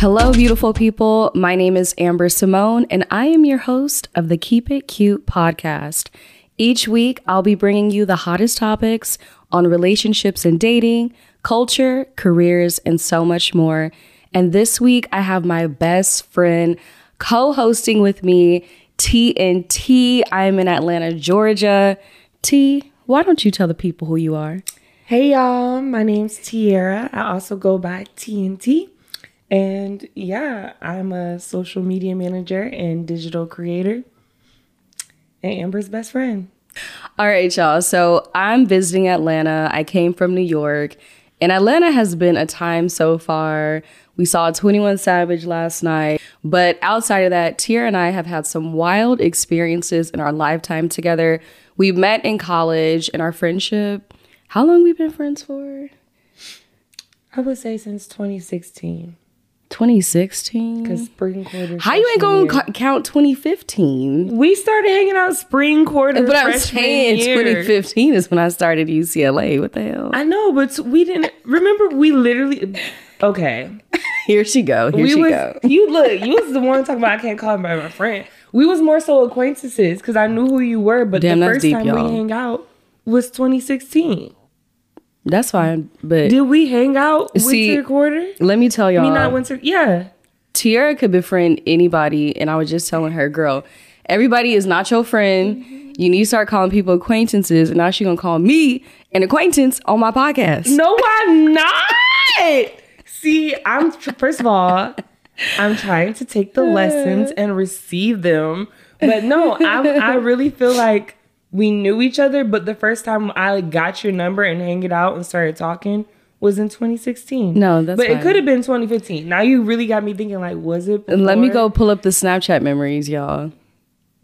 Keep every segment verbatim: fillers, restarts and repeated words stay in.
Hello, beautiful people. My name is Amber Simone, and I am your host of the Keep It Cute Podcast. Each week, I'll be bringing you the hottest topics on relationships and dating, culture, careers, and so much more. And this week, I have my best friend co-hosting with me, T N T. I'm in Atlanta, Georgia. T, why don't you tell the people who you are? Hey, y'all. My name's Tiara. I also go by T N T. And yeah, I'm a social media manager and digital creator and Amber's best friend. All right, y'all. So I'm visiting Atlanta. I came from New York, and Atlanta has been a time so far. We saw twenty-one Savage last night. But outside of that, Tiara and I have had some wild experiences in our lifetime together. We met in college, and our friendship. How long we've been friends for? I would say since twenty sixteen. twenty sixteen? Because spring quarter. How you ain't going to count twenty fifteen? We started hanging out spring quarter. But I'm saying year. twenty fifteen is when I started U C L A. What the hell? I know, but we didn't. Remember, we literally. Okay. Here she go. Here we she was, go. You look. You was the one talking about I can't call him by my friend. We was more so acquaintances because I knew who you were. But damn, the first deep, time y'all. We hang out was twenty sixteen. That's fine, but did we hang out winter see, quarter? Let me tell y'all. Me not winter, yeah. Tiara could befriend anybody, and I was just telling her, girl, everybody is not your friend. Mm-hmm. You need to start calling people acquaintances, and now she's gonna call me an acquaintance on my podcast. No, I'm not. See, I'm first of all, I'm trying to take the lessons and receive them, but no, I I really feel like. We knew each other, but the first time I got your number and hanged it out and started talking was in twenty sixteen. No, that's But fine. It could have been twenty fifteen. Now you really got me thinking, like, was it before? Let me go pull up the Snapchat memories, y'all.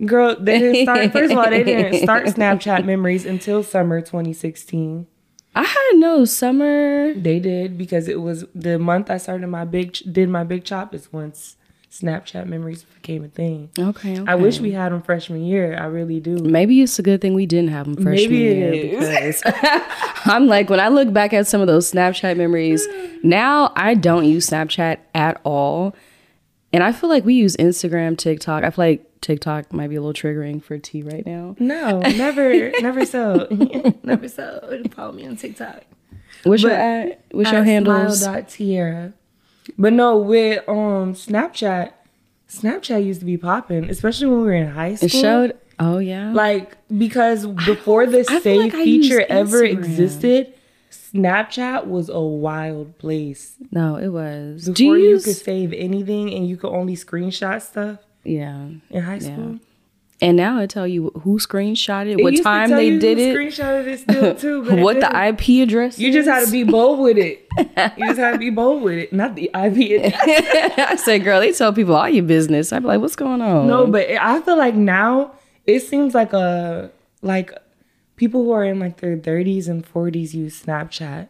Girl, they didn't start. First of all, they didn't start Snapchat memories until summer twenty sixteen. I had no summer. They did because it was the month I started my big, did my big chop is once. Snapchat memories became a thing. Okay, okay. I wish we had them freshman year. I really do. Maybe it's a good thing we didn't have them freshman Maybe it year. Is. Because I'm like, when I look back at some of those Snapchat memories, now I don't use Snapchat at all. And I feel like we use Instagram, TikTok. I feel like TikTok might be a little triggering for T right now. No, never, never so. Never so. Follow me on TikTok. What's but your at? What's your handles? smile dot tiara. But no, with um Snapchat, Snapchat used to be popping, especially when we were in high school. It showed, oh yeah. Like, because before the save feature ever existed, Snapchat was a wild place. No, it was. Before you could save anything and you could only screenshot stuff. Yeah. In high school. And now it tell you who screenshotted, what time they did it. Screenshotted it still too, but what the I P address. You just had to be bold with it. You just had to be bold with it, not the I P address. I said, girl, they tell people all your business. I'd be like, what's going on? No, but I feel like now it seems like a like people who are in like their thirties and forties use Snapchat,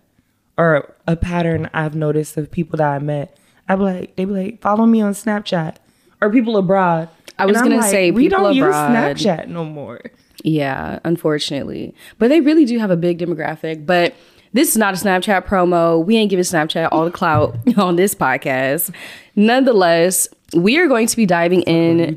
or a pattern I've noticed of people that I met. I'd be like, they be like, follow me on Snapchat, or people abroad. I was going like, to say, we people don't abroad, use Snapchat no more. Yeah, unfortunately. But they really do have a big demographic. But this is not a Snapchat promo. We ain't giving Snapchat all the clout on this podcast. Nonetheless, we are going to be diving in.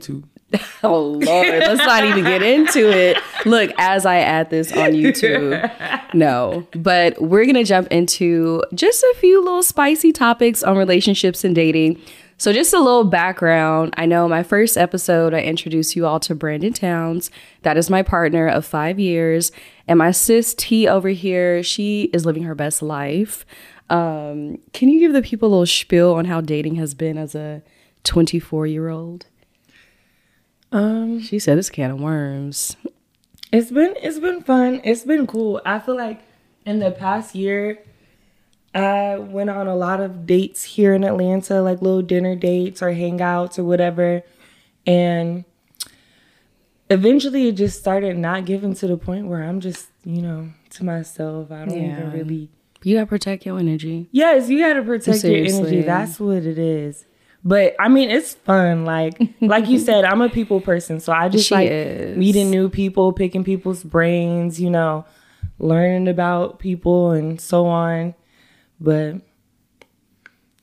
Oh, Lord. Let's not even get into it. Look, as I add this on YouTube. No. But we're going to jump into just a few little spicy topics on relationships and dating. So just a little background. I know my first episode, I introduced you all to Brandon Towns. That is my partner of five years. And my sis T over here, she is living her best life. Um, can you give the people a little spiel on how dating has been as a twenty-four-year-old? Um, she said it's a can of worms. It's been, it's been fun. It's been cool. I feel like in the past year, I went on a lot of dates here in Atlanta, like little dinner dates or hangouts or whatever. And eventually it just started not giving to the point where I'm just, you know, to myself. I don't yeah. even really. You got to protect your energy. Yes, you got to protect Seriously. your energy. That's what it is. But I mean, it's fun. Like, like you said, I'm a people person. So I just she like is. meeting new people, picking people's brains, you know, learning about people and so on. But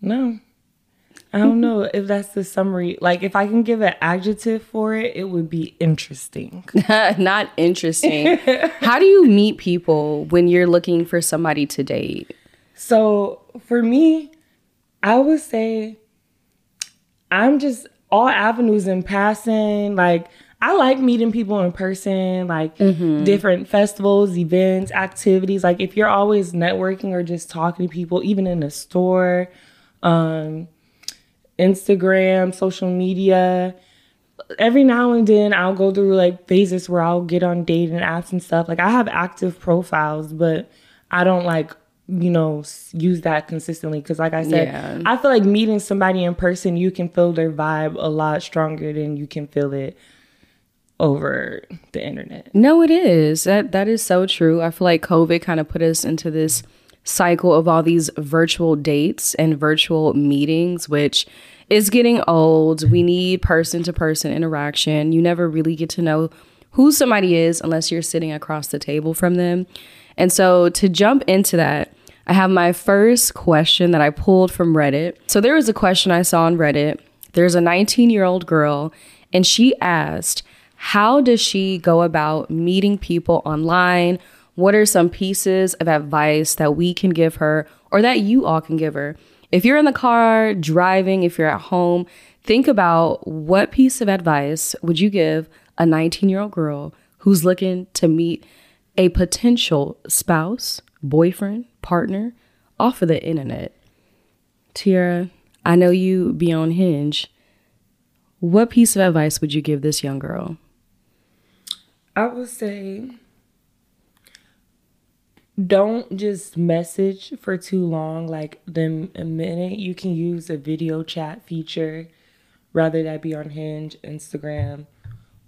no, I don't know if that's the summary. Like, if I can give an adjective for it, it would be interesting. Not interesting. How do you meet people when you're looking for somebody to date? So for me, I would say I'm just all avenues in passing. Like, I like meeting people in person, like mm-hmm. different festivals, events, activities. Like, if you're always networking or just talking to people, even in a store, um, Instagram, social media, every now and then I'll go through like phases where I'll get on dating apps and stuff. Like, I have active profiles, but I don't like, you know, use that consistently. Because like I said, yeah. I feel like meeting somebody in person, you can feel their vibe a lot stronger than you can feel it over the internet. No, it is. That that is so true. I feel like COVID kind of put us into this cycle of all these virtual dates and virtual meetings, which is getting old. We need person-to-person interaction. You never really get to know who somebody is unless you're sitting across the table from them. And so to jump into that, I have my first question that I pulled from Reddit. So there was a question I saw on Reddit. There's a nineteen-year-old girl, and she asked, how does she go about meeting people online? What are some pieces of advice that we can give her, or that you all can give her? If you're in the car, driving, if you're at home, think about what piece of advice would you give a nineteen-year-old girl who's looking to meet a potential spouse, boyfriend, partner off of the internet. Tiara, I know you be on Hinge. What piece of advice would you give this young girl? I would say, don't just message for too long. Like, the minute you can use a video chat feature, rather that be on Hinge, Instagram.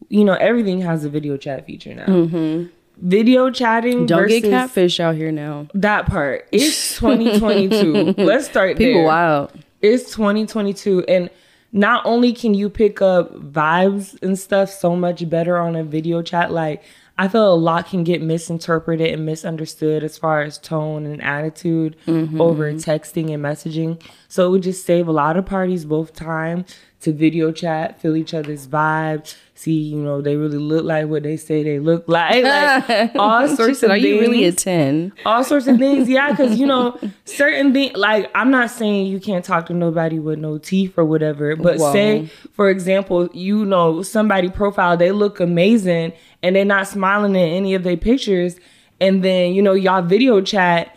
You know, everything has a video chat feature now. Mm-hmm. Video chatting. Don't get catfish out here now. That part. It's twenty twenty-two. Let's start there. People wild. It's twenty twenty-two. And not only can you pick up vibes and stuff so much better on a video chat, like, I feel a lot can get misinterpreted and misunderstood as far as tone and attitude mm-hmm. over texting and messaging. So it would just save a lot of parties both time to video chat, feel each other's vibes, see, you know, they really look like what they say they look like. Like, all sorts said, of are things. Are you really a ten? All sorts of things, yeah, because, you know, certain things, like, I'm not saying you can't talk to nobody with no teeth or whatever, but Whoa. say, for example, you know, somebody profile, they look amazing, and they're not smiling in any of their pictures, and then, you know, y'all video chat,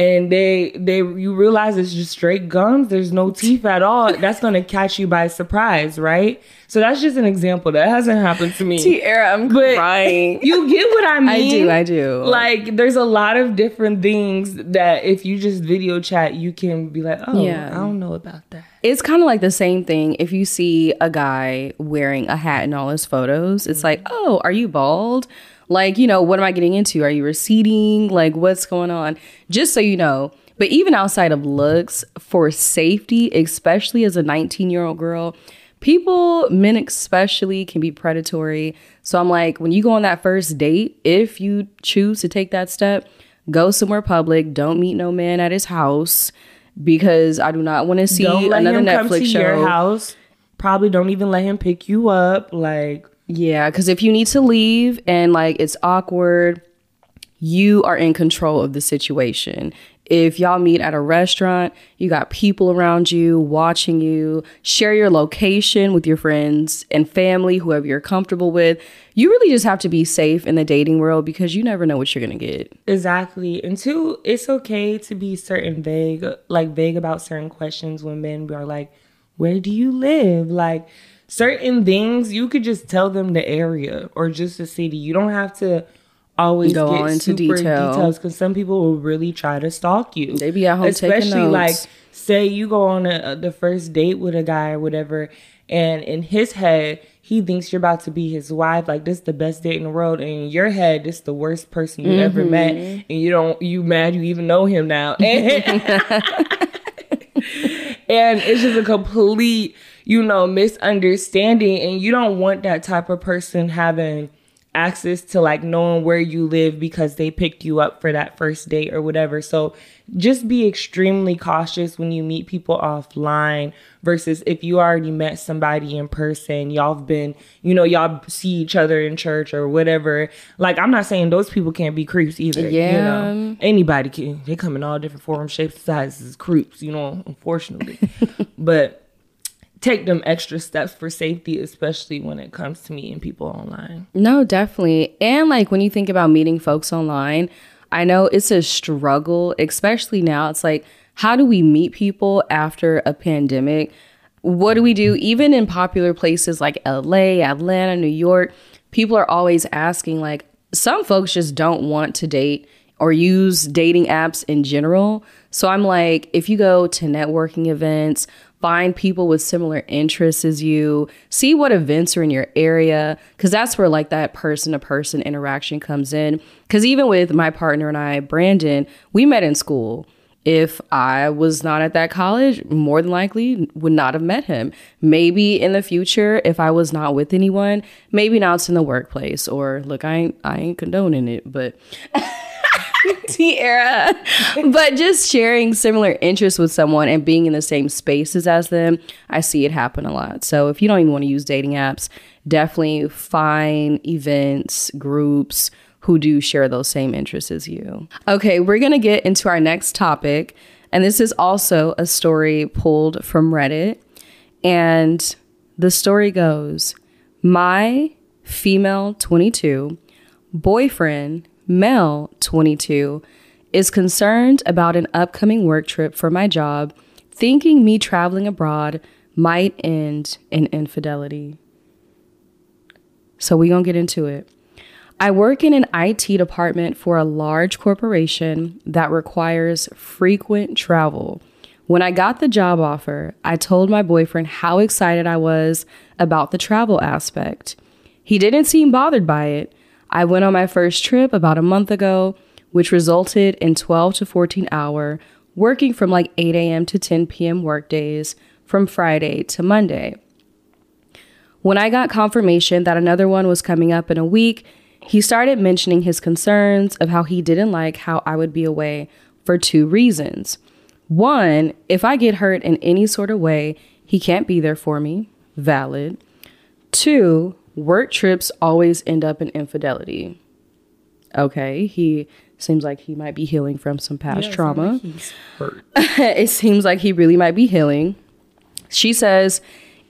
and they, they, you realize it's just straight gums. There's no teeth at all. That's going to catch you by surprise, right? So that's just an example. That hasn't happened to me. Tiara, I'm but crying. You get what I mean? I do, I do. Like, there's a lot of different things that if you just video chat, you can be like, oh, yeah. I don't know about that. It's kind of like the same thing. If you see a guy wearing a hat in all his photos, it's mm-hmm. like, oh, are you bald? Like, you know, what am I getting into? Are you receding? Like, what's going on? Just so you know. But even outside of looks, for safety, especially as a nineteen-year-old girl, people, men especially, can be predatory. So I'm like, when you go on that first date, if you choose to take that step, go somewhere public. Don't meet no man at his house, because I do not want to see another Netflix show. Don't let him come to your house. Probably don't even let him pick you up. Like... Yeah, because if you need to leave and, like, it's awkward, you are in control of the situation. If y'all meet at a restaurant, you got people around you, watching you. Share your location with your friends and family, whoever you're comfortable with. You really just have to be safe in the dating world, because you never know what you're going to get. Exactly. And two, it's okay to be certain vague, like, vague about certain questions when men are like, where do you live? Like... Certain things, you could just tell them the area or just the city. You don't have to always go get into super detail. details, because some people will really try to stalk you. They be at home taking notes. Especially, like, say you go on a, the first date with a guy or whatever, and in his head, he thinks you're about to be his wife. Like, this is the best date in the world. And in your head, this is the worst person you mm-hmm. ever met. And you don't, you mad you even know him now. And it's just a complete... you know, misunderstanding, and you don't want that type of person having access to like knowing where you live because they picked you up for that first date or whatever. So just be extremely cautious when you meet people offline versus if you already met somebody in person, y'all have been, you know, y'all see each other in church or whatever. Like, I'm not saying those people can't be creeps either. Yeah. You know, anybody can. They come in all different forms, shapes, sizes, creeps, you know, unfortunately. But take them extra steps for safety, especially when it comes to meeting people online. No, definitely. And like when you think about meeting folks online, I know it's a struggle, especially now. It's like, how do we meet people after a pandemic? What do we do? Even in popular places like L A, Atlanta, New York, people are always asking, like, some folks just don't want to date or use dating apps in general. So I'm like, if you go to networking events, find people with similar interests as you, see what events are in your area, because that's where like that person-to-person interaction comes in. Because even with my partner and I, Brandon, we met in school. If I was not at that college, more than likely would not have met him. Maybe in the future, if I was not with anyone, maybe now it's in the workplace. Or look, I ain't, I ain't condoning it, but... Tiara. But just sharing similar interests with someone and being in the same spaces as them, I see it happen a lot. So if you don't even want to use dating apps, definitely find events, groups who do share those same interests as you. Okay, we're going to get into our next topic. And this is also a story pulled from Reddit. And the story goes, my female twenty-two boyfriend Mel, twenty-two, is concerned about an upcoming work trip for my job, thinking me traveling abroad might end in infidelity. So we're going to get into it. I work in an I T department for a large corporation that requires frequent travel. When I got the job offer, I told my boyfriend how excited I was about the travel aspect. He didn't seem bothered by it. I went on my first trip about a month ago, which resulted in twelve to fourteen hour working from like eight a.m. to ten p.m. workdays from Friday to Monday. When I got confirmation that another one was coming up in a week, he started mentioning his concerns of how he didn't like how I would be away for two reasons. One, if I get hurt in any sort of way, he can't be there for me. Valid. Two, work trips always end up in infidelity. Okay, he seems like he might be healing from some past yeah, trauma. He's hurt. It seems like he really might be healing. She says,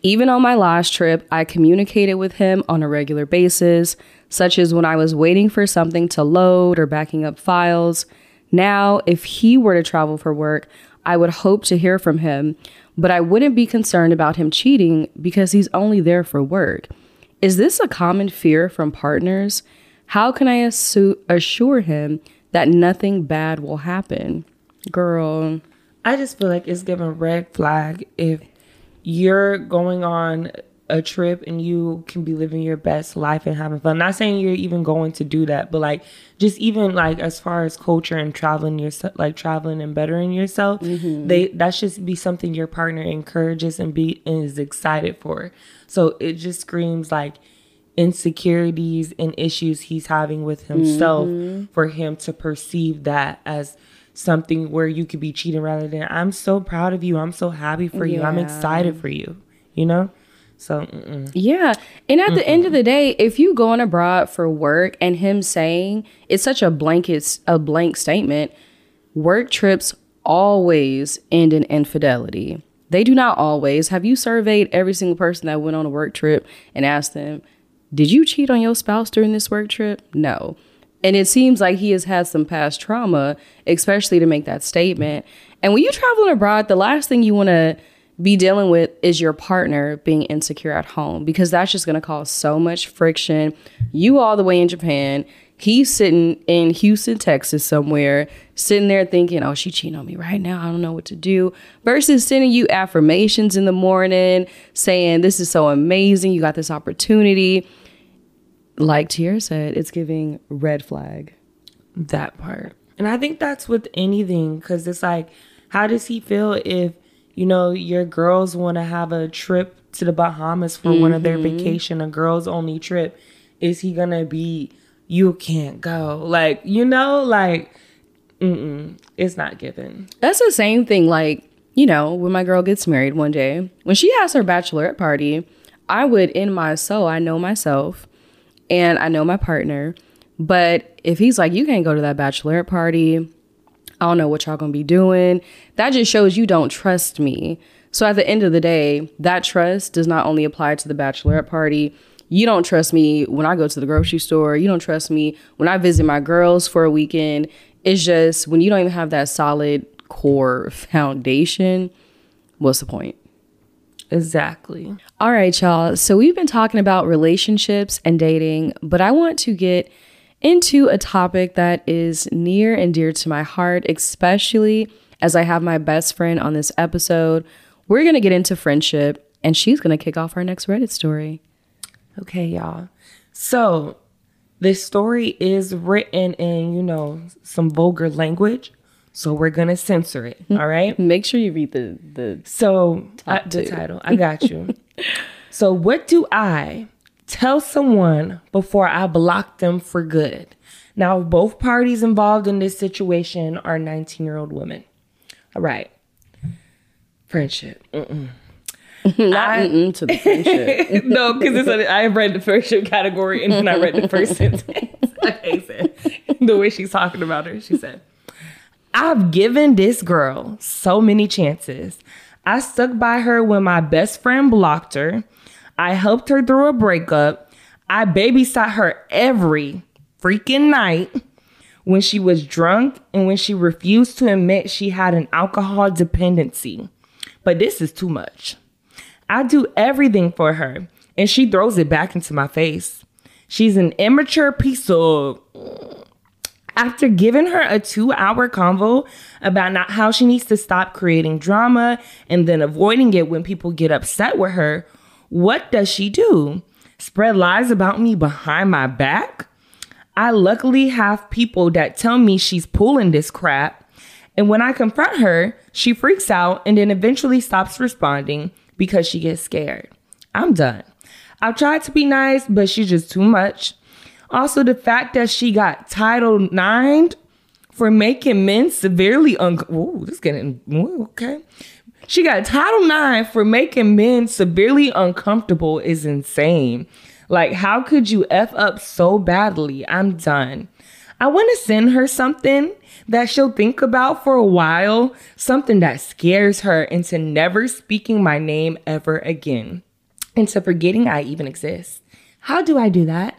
even on my last trip, I communicated with him on a regular basis, such as when I was waiting for something to load or backing up files. Now, if he were to travel for work, I would hope to hear from him, but I wouldn't be concerned about him cheating because he's only there for work. Is this a common fear from partners? How can I assu- assure him that nothing bad will happen? Girl. I just feel like it's giving red flag if you're going on a trip and you can be living your best life and having fun. Not saying you're even going to do that, but like just even like as far as culture and traveling yourself, like traveling and bettering yourself, mm-hmm. they that should be something your partner encourages and be and is excited for. So it just screams like insecurities and issues he's having with himself mm-hmm. for him to perceive that as something where you could be cheating rather than I'm so proud of you. I'm so happy for yeah. you. I'm excited for you, you know? So, mm-mm. yeah. And at mm-mm. the end of the day, if you going abroad for work and him saying it's such a blanket, a blank statement, work trips always end in infidelity. They do not always. Have you surveyed every single person that went on a work trip and asked them, did you cheat on your spouse during this work trip? No. And it seems like he has had some past trauma, especially to make that statement. And when you're traveling abroad, the last thing you want to be dealing with is your partner being insecure at home, because that's just going to cause so much friction. You all the way in Japan, he's sitting in Houston, Texas somewhere, sitting there thinking, oh, she cheating on me right now. I don't know what to do. Versus sending you affirmations in the morning saying, this is so amazing. You got this opportunity. Like Tiara said, it's giving red flag. That part. And I think that's with anything, because it's like, how does he feel if, you know, your girls want to have a trip to the Bahamas for mm-hmm. one of their vacation, a girls only trip, is he gonna be, you can't go? Like, you know, like, mm-mm, it's not given. That's the same thing, like, you know, when my girl gets married one day, when she has her bachelorette party, I would, in my soul, I know myself and I know my partner. But if he's like, you can't go to that bachelorette party, I don't know what y'all gonna be doing, that just shows you don't trust me. So at the end of the day, that trust does not only apply to the bachelorette party. You don't trust me when I go to the grocery store. You don't trust me when I visit my girls for a weekend. It's just, when you don't even have that solid core foundation, what's the point? Exactly. All right, y'all. So we've been talking about relationships and dating, but I want to get into a topic that is near and dear to my heart, especially as I have my best friend on this episode. We're going to get into friendship, and she's going to kick off our next Reddit story. Okay, y'all. So this story is written in, you know, some vulgar language, so we're going to censor it, all right? Make sure you read the the So, I, the title. I got you. So, what do I tell someone before I block them for good? Now, both parties involved in this situation are nineteen-year-old women. All right. Friendship. Mm-mm. Not I, mm-mm to the friendship. No, because I read the friendship category and then I read the first sentence. Okay, so the way she's talking about her, she said, I've given this girl so many chances. I stuck by her when my best friend blocked her. I helped her through a breakup. I babysat her every freaking night when she was drunk and when she refused to admit she had an alcohol dependency. But this is too much. I do everything for her, and she throws it back into my face. She's an immature piece of... After giving her a two-hour convo about not how she needs to stop creating drama and then avoiding it when people get upset with her, what does she do? Spread lies about me behind my back? I luckily have people that tell me she's pulling this crap, and when I confront her, she freaks out and then eventually stops responding because she gets scared. I'm done. I've tried to be nice, but she's just too much. Also, the fact that she got Title nine for making men severely un- Ooh, this getting ooh, okay. She got Title nine for making men severely uncomfortable is insane. Like, how could you F up so badly? I'm done. I want to send her something that she'll think about for a while, something that scares her into never speaking my name ever again, into forgetting I even exist. How do I do that?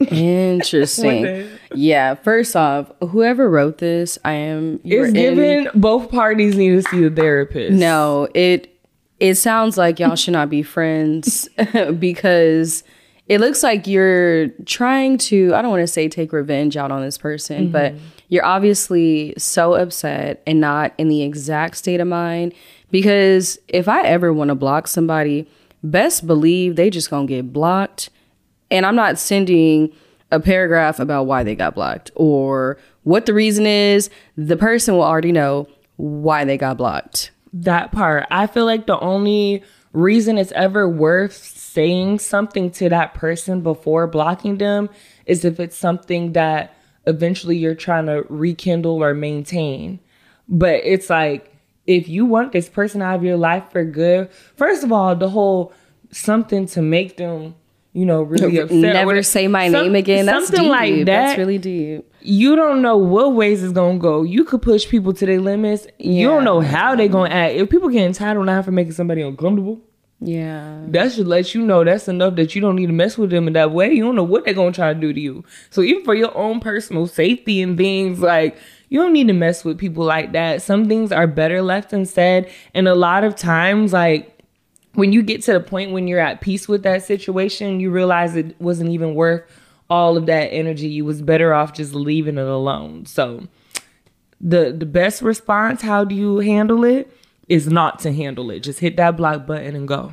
Interesting. Yeah, first off, whoever wrote this, I am it's given both parties need to see a therapist. No, it it sounds like y'all should not be friends because it looks like you're trying to, I don't want to say take revenge out on this person, mm-hmm. but you're obviously so upset and not in the exact state of mind, because if I ever want to block somebody, best believe they just gonna get blocked. And I'm not sending a paragraph about why they got blocked or what the reason is. The person will already know why they got blocked. That part. I feel like the only reason it's ever worth saying something to that person before blocking them is if it's something that eventually you're trying to rekindle or maintain. But it's like, if you want this person out of your life for good, first of all, the whole something to make them, you know, really upset. Never say my Some, name again. That's something deep. Like that. That's really deep. You don't know what ways it's going to go. You could push people to their limits. Yeah. You don't know how they're going to act. If people get entitled now for making somebody uncomfortable, yeah, that should let you know that's enough that you don't need to mess with them in that way. You don't know what they're going to try to do to you. So even for your own personal safety and things, like, you don't need to mess with people like that. Some things are better left unsaid. And a lot of times, like, when you get to the point when you're at peace with that situation, you realize it wasn't even worth all of that energy. You was better off just leaving it alone. So the the best response, how do you handle it, is not to handle it. Just hit that block button and go.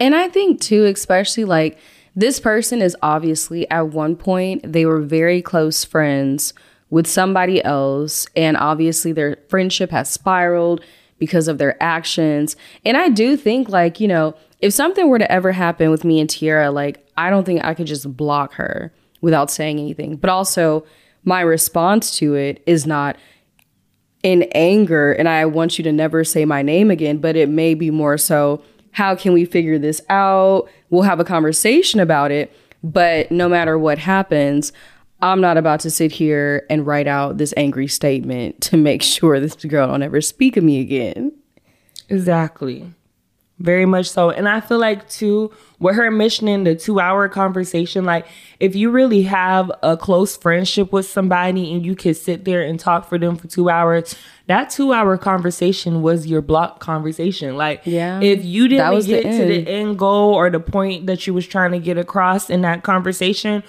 And I think, too, especially, like, this person is obviously, at one point, they were very close friends with somebody else. And obviously, their friendship has spiraled because of their actions. And I do think, like, you know, if something were to ever happen with me and Tiara, like, I don't think I could just block her without saying anything. But also, my response to it is not in anger and I want you to never say my name again, but it may be more so, how can we figure this out? We'll have a conversation about it. But no matter what happens, I'm not about to sit here and write out this angry statement to make sure this girl don't ever speak of me again. Exactly. Very much so. And I feel like, too, with her mentioning the two-hour conversation, like, if you really have a close friendship with somebody and you can sit there and talk for them for two hours, that two-hour conversation was your block conversation. Like, yeah, if you didn't get to the end goal or the point that you was trying to get across in that conversation,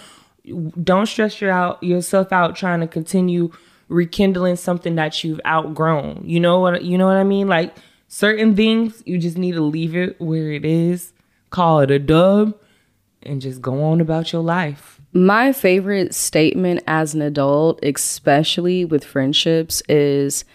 don't stress your out, yourself out trying to continue rekindling something that you've outgrown. You know what, you know what I mean? Like, certain things, you just need to leave it where it is, call it a dub, and just go on about your life. My favorite statement as an adult, especially with friendships, is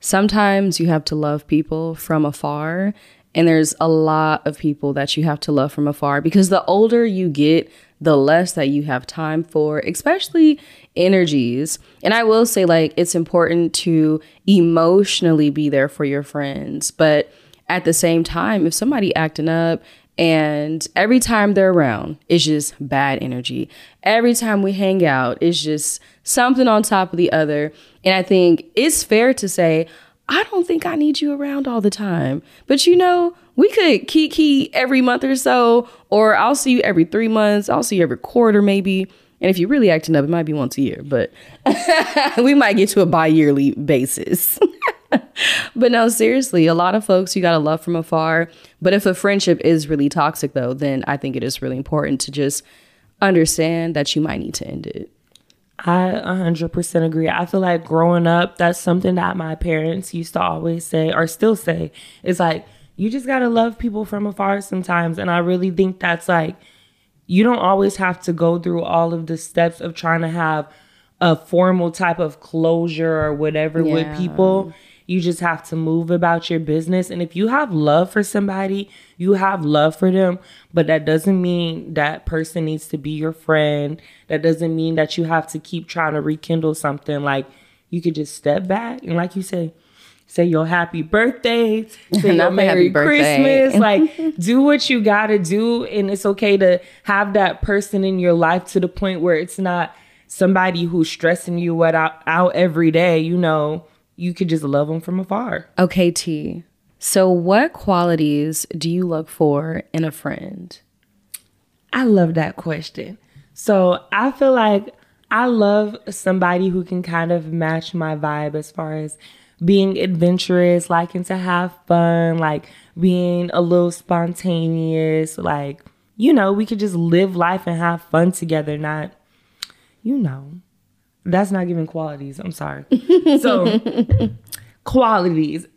sometimes you have to love people from afar. And there's a lot of people that you have to love from afar, because the older you get, the less that you have time for, especially energies. And I will say, like, it's important to emotionally be there for your friends. But at the same time, if somebody acting up and every time they're around, it's just bad energy. Every time we hang out, it's just something on top of the other. And I think it's fair to say, I don't think I need you around all the time. But, you know, we could kiki every month or so, or I'll see you every three months. I'll see you every quarter, maybe. And if you're really acting up, it might be once a year, but we might get to a bi-yearly basis. But no, seriously, a lot of folks you got to love from afar. But if a friendship is really toxic, though, then I think it is really important to just understand that you might need to end it. I one hundred percent agree. I feel like growing up, that's something that my parents used to always say, or still say. It's like, you just got to love people from afar sometimes. And I really think that's like, you don't always have to go through all of the steps of trying to have a formal type of closure or whatever yeah. with people. You just have to move about your business. And if you have love for somebody, you have love for them. But that doesn't mean that person needs to be your friend. That doesn't mean that you have to keep trying to rekindle something. Like, you could just step back. And like you say, say your happy birthday. Say your Merry Christmas. Like, do what you got to do. And it's okay to have that person in your life to the point where it's not somebody who's stressing you out, out every day, you know. You could just love them from afar. Okay, T. So what qualities do you look for in a friend? I love that question. So I feel like I love somebody who can kind of match my vibe as far as being adventurous, liking to have fun, like being a little spontaneous. Like, you know, we could just live life and have fun together, not, you know. That's not giving qualities. I'm sorry. So, qualities.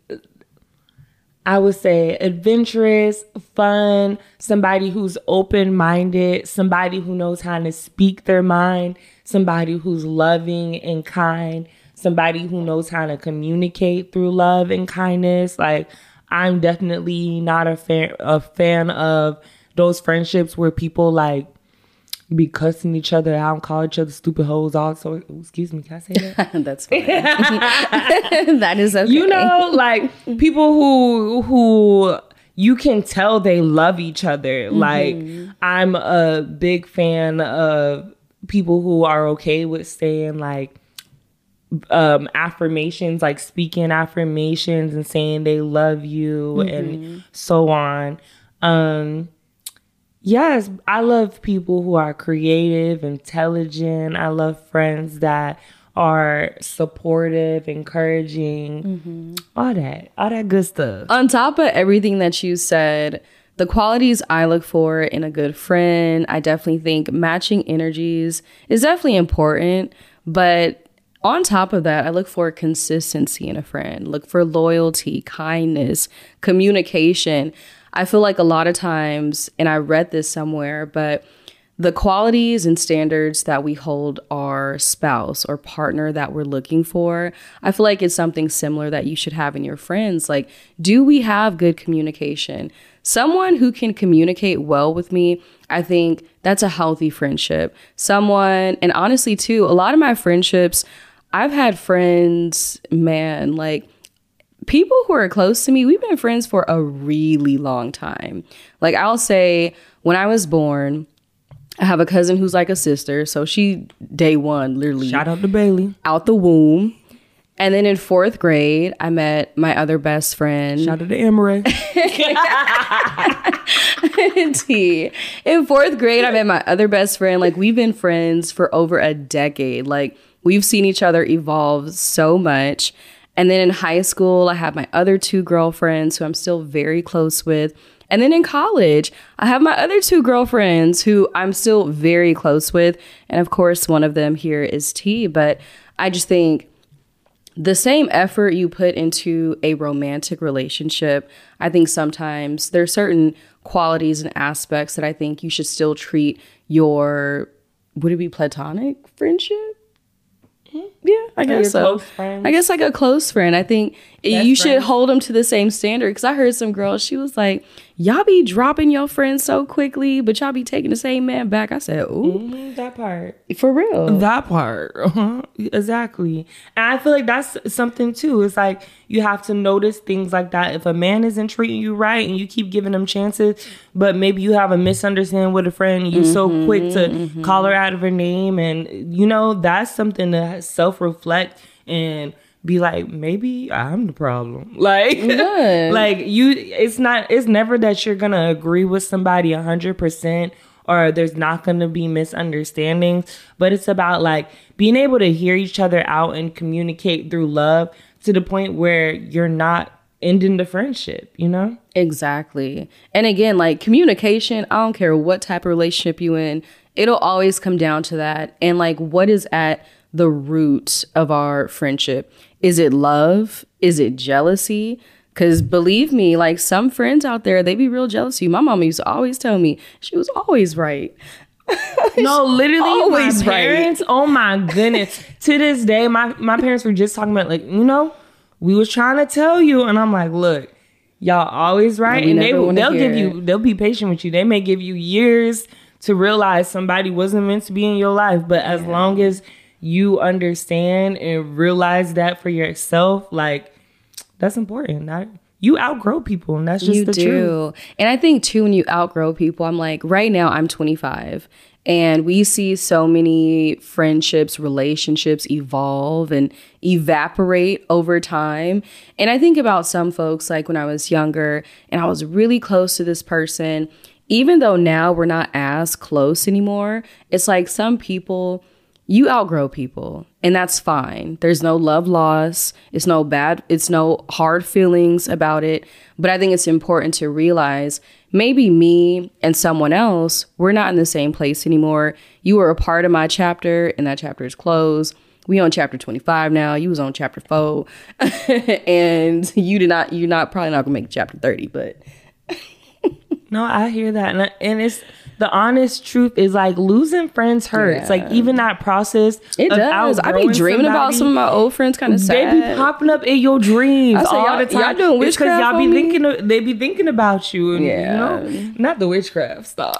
I would say adventurous, fun, somebody who's open-minded, somebody who knows how to speak their mind, somebody who's loving and kind, somebody who knows how to communicate through love and kindness. Like, I'm definitely not a fan, a fan of those friendships where people, like, be cussing each other out and call each other stupid hoes also. Excuse me, can I say that? That's fine. That is okay. You know, like, people who who you can tell they love each other. Mm-hmm. Like, I'm a big fan of people who are okay with saying, like, um, affirmations, like speaking affirmations and saying they love you mm-hmm. and so on. Um Yes, I love people who are creative, intelligent. I love friends that are supportive, encouraging, mm-hmm. all that, all that good stuff. On top of everything that you said, the qualities I look for in a good friend, I definitely think matching energies is definitely important. But on top of that, I look for consistency in a friend, look for loyalty, kindness, communication. I feel like a lot of times, and I read this somewhere, but The qualities and standards that we hold our spouse or partner that we're looking for, I feel like it's something similar that you should have in your friends. Like, do we have good communication? Someone who can communicate well with me, I think that's a healthy friendship. Someone, and honestly too, a lot of my friendships, I've had friends, man, like, people who are close to me, we've been friends for a really long time. Like, I'll say when I was born, I have a cousin who's like a sister. So she, day one, literally. Shout out to Bailey. Out the womb. And then in fourth grade, I met my other best friend. Shout out to Emory. T. In fourth grade, I met my other best friend. Like, we've been friends for over a decade. Like, we've seen each other evolve so much. And then in high school, I have my other two girlfriends who I'm still very close with. And then in college, I have my other two girlfriends who I'm still very close with. And of course, one of them here is T. But I just think the same effort you put into a romantic relationship, I think sometimes there are certain qualities and aspects that I think you should still treat your, would it be platonic friendship? Yeah, I guess so. I guess like a close friend. I think Best you should friend. hold them to the same standard. Because I heard some girl, she was like, y'all be dropping your friends so quickly, but y'all be taking the same man back. I said, ooh. Mm-hmm, that part. For real. That part. Uh-huh. Exactly. And I feel like that's something too. It's like you have to notice things like that. If a man isn't treating you right and you keep giving him chances, but maybe you have a misunderstanding with a friend, you're mm-hmm, so quick to mm-hmm. call her out of her name. And, you know, that's something to self-reflect and be like, maybe I'm the problem. Like, yeah. like you, it's not, it's never that you're going to agree with somebody a hundred percent or there's not going to be misunderstandings, but it's about like being able to hear each other out and communicate through love to the point where you're not ending the friendship, you know? Exactly. And again, like communication, I don't care what type of relationship you in, it'll always come down to that. And like, what is at the root of our friendship? Is it love? Is it jealousy? Because believe me, like some friends out there, they be real jealous of you. My mama used to always tell me she was always right. No, literally always my parents, right. Oh my goodness. To this day, my, my parents were just talking about like, you know, we was trying to tell you. And I'm like, look, y'all always right. And, and they, they'll give it. you, they'll be patient with you. They may give you years to realize somebody wasn't meant to be in your life. But as yeah. long as you understand and realize that for yourself, like that's important. I, you outgrow people and that's just you the do. truth. And I think too, when you outgrow people, I'm like right now I'm twenty-five and we see so many friendships, relationships evolve and evaporate over time. And I think about some folks like when I was younger and I was really close to this person, even though now we're not as close anymore, it's like some people, you outgrow people and that's fine. There's no love loss. It's no bad. It's no hard feelings about it. But I think it's important to realize maybe me and someone else, we're not in the same place anymore. You were a part of my chapter and that chapter is closed. We on chapter twenty-five now. You was on chapter four and you did not, you're not probably not gonna make chapter thirty, but. No, I hear that. And, I, and it's, the honest truth is like losing friends hurts. Yeah. Like even that process. It of does. I be dreaming somebody, about some of my old friends kind of sad. They be popping up in your dreams say, all the time. Y'all doing witchcraft y'all be me? thinking of, they be thinking about you. And, yeah. You know, not the witchcraft stuff.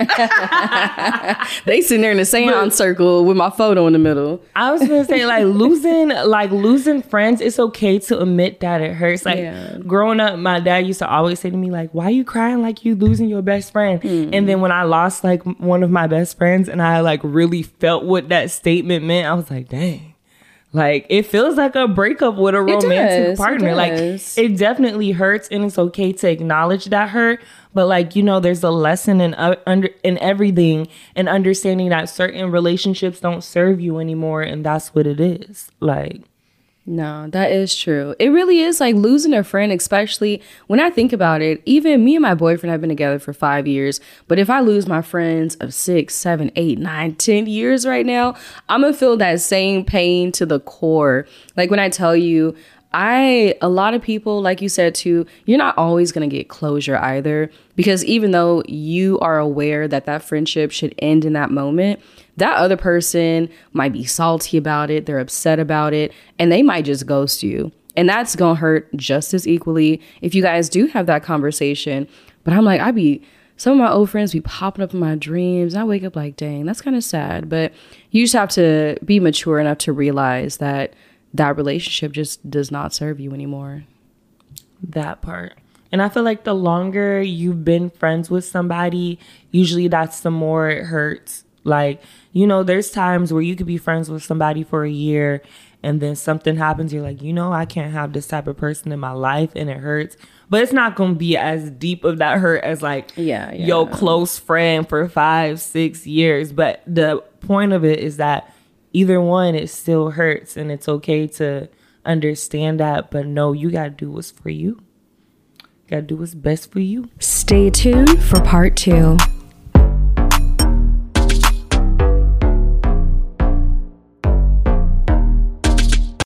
They sitting there in the seance circle with my photo in the middle. I was gonna say like losing like losing friends, it's okay to admit that it hurts. Like yeah. growing up, my dad used to always say to me like, why are you crying like you losing your best friend? Mm-hmm. And then when I lost like one of my best friends and I like really felt what that statement meant, I was like, dang, like it feels like a breakup with a romantic does, partner. It like it definitely hurts and it's okay to acknowledge that hurt, but like, you know, there's a lesson in uh, under in everything and understanding that certain relationships don't serve you anymore, and that's what it is. Like, no, that is true. It really is like losing a friend, especially when I think about it. Even me and my boyfriend have been together for five years. But if I lose my friends of six, seven, eight, nine, ten years right now, I'm going to feel that same pain to the core. Like when I tell you I, a lot of people, like you said too, you're not always going to get closure either, because even though you are aware that that friendship should end in that moment, that other person might be salty about it, they're upset about it, and they might just ghost you. And that's going to hurt just as equally if you guys do have that conversation. But I'm like, I be, some of my old friends be popping up in my dreams. And I wake up like, dang, that's kind of sad. But you just have to be mature enough to realize that that relationship just does not serve you anymore. That part. And I feel like the longer you've been friends with somebody, usually that's the more it hurts. Like, you know, there's times where you could be friends with somebody for a year and then something happens. You're like, you know, I can't have this type of person in my life, and it hurts. But it's not going to be as deep of that hurt as like yeah, yeah. your close friend for five, six years. But the point of it is that either one, it still hurts, and it's okay to understand that. But no, you got to do what's for you. You got to do what's best for you. Stay tuned for part two.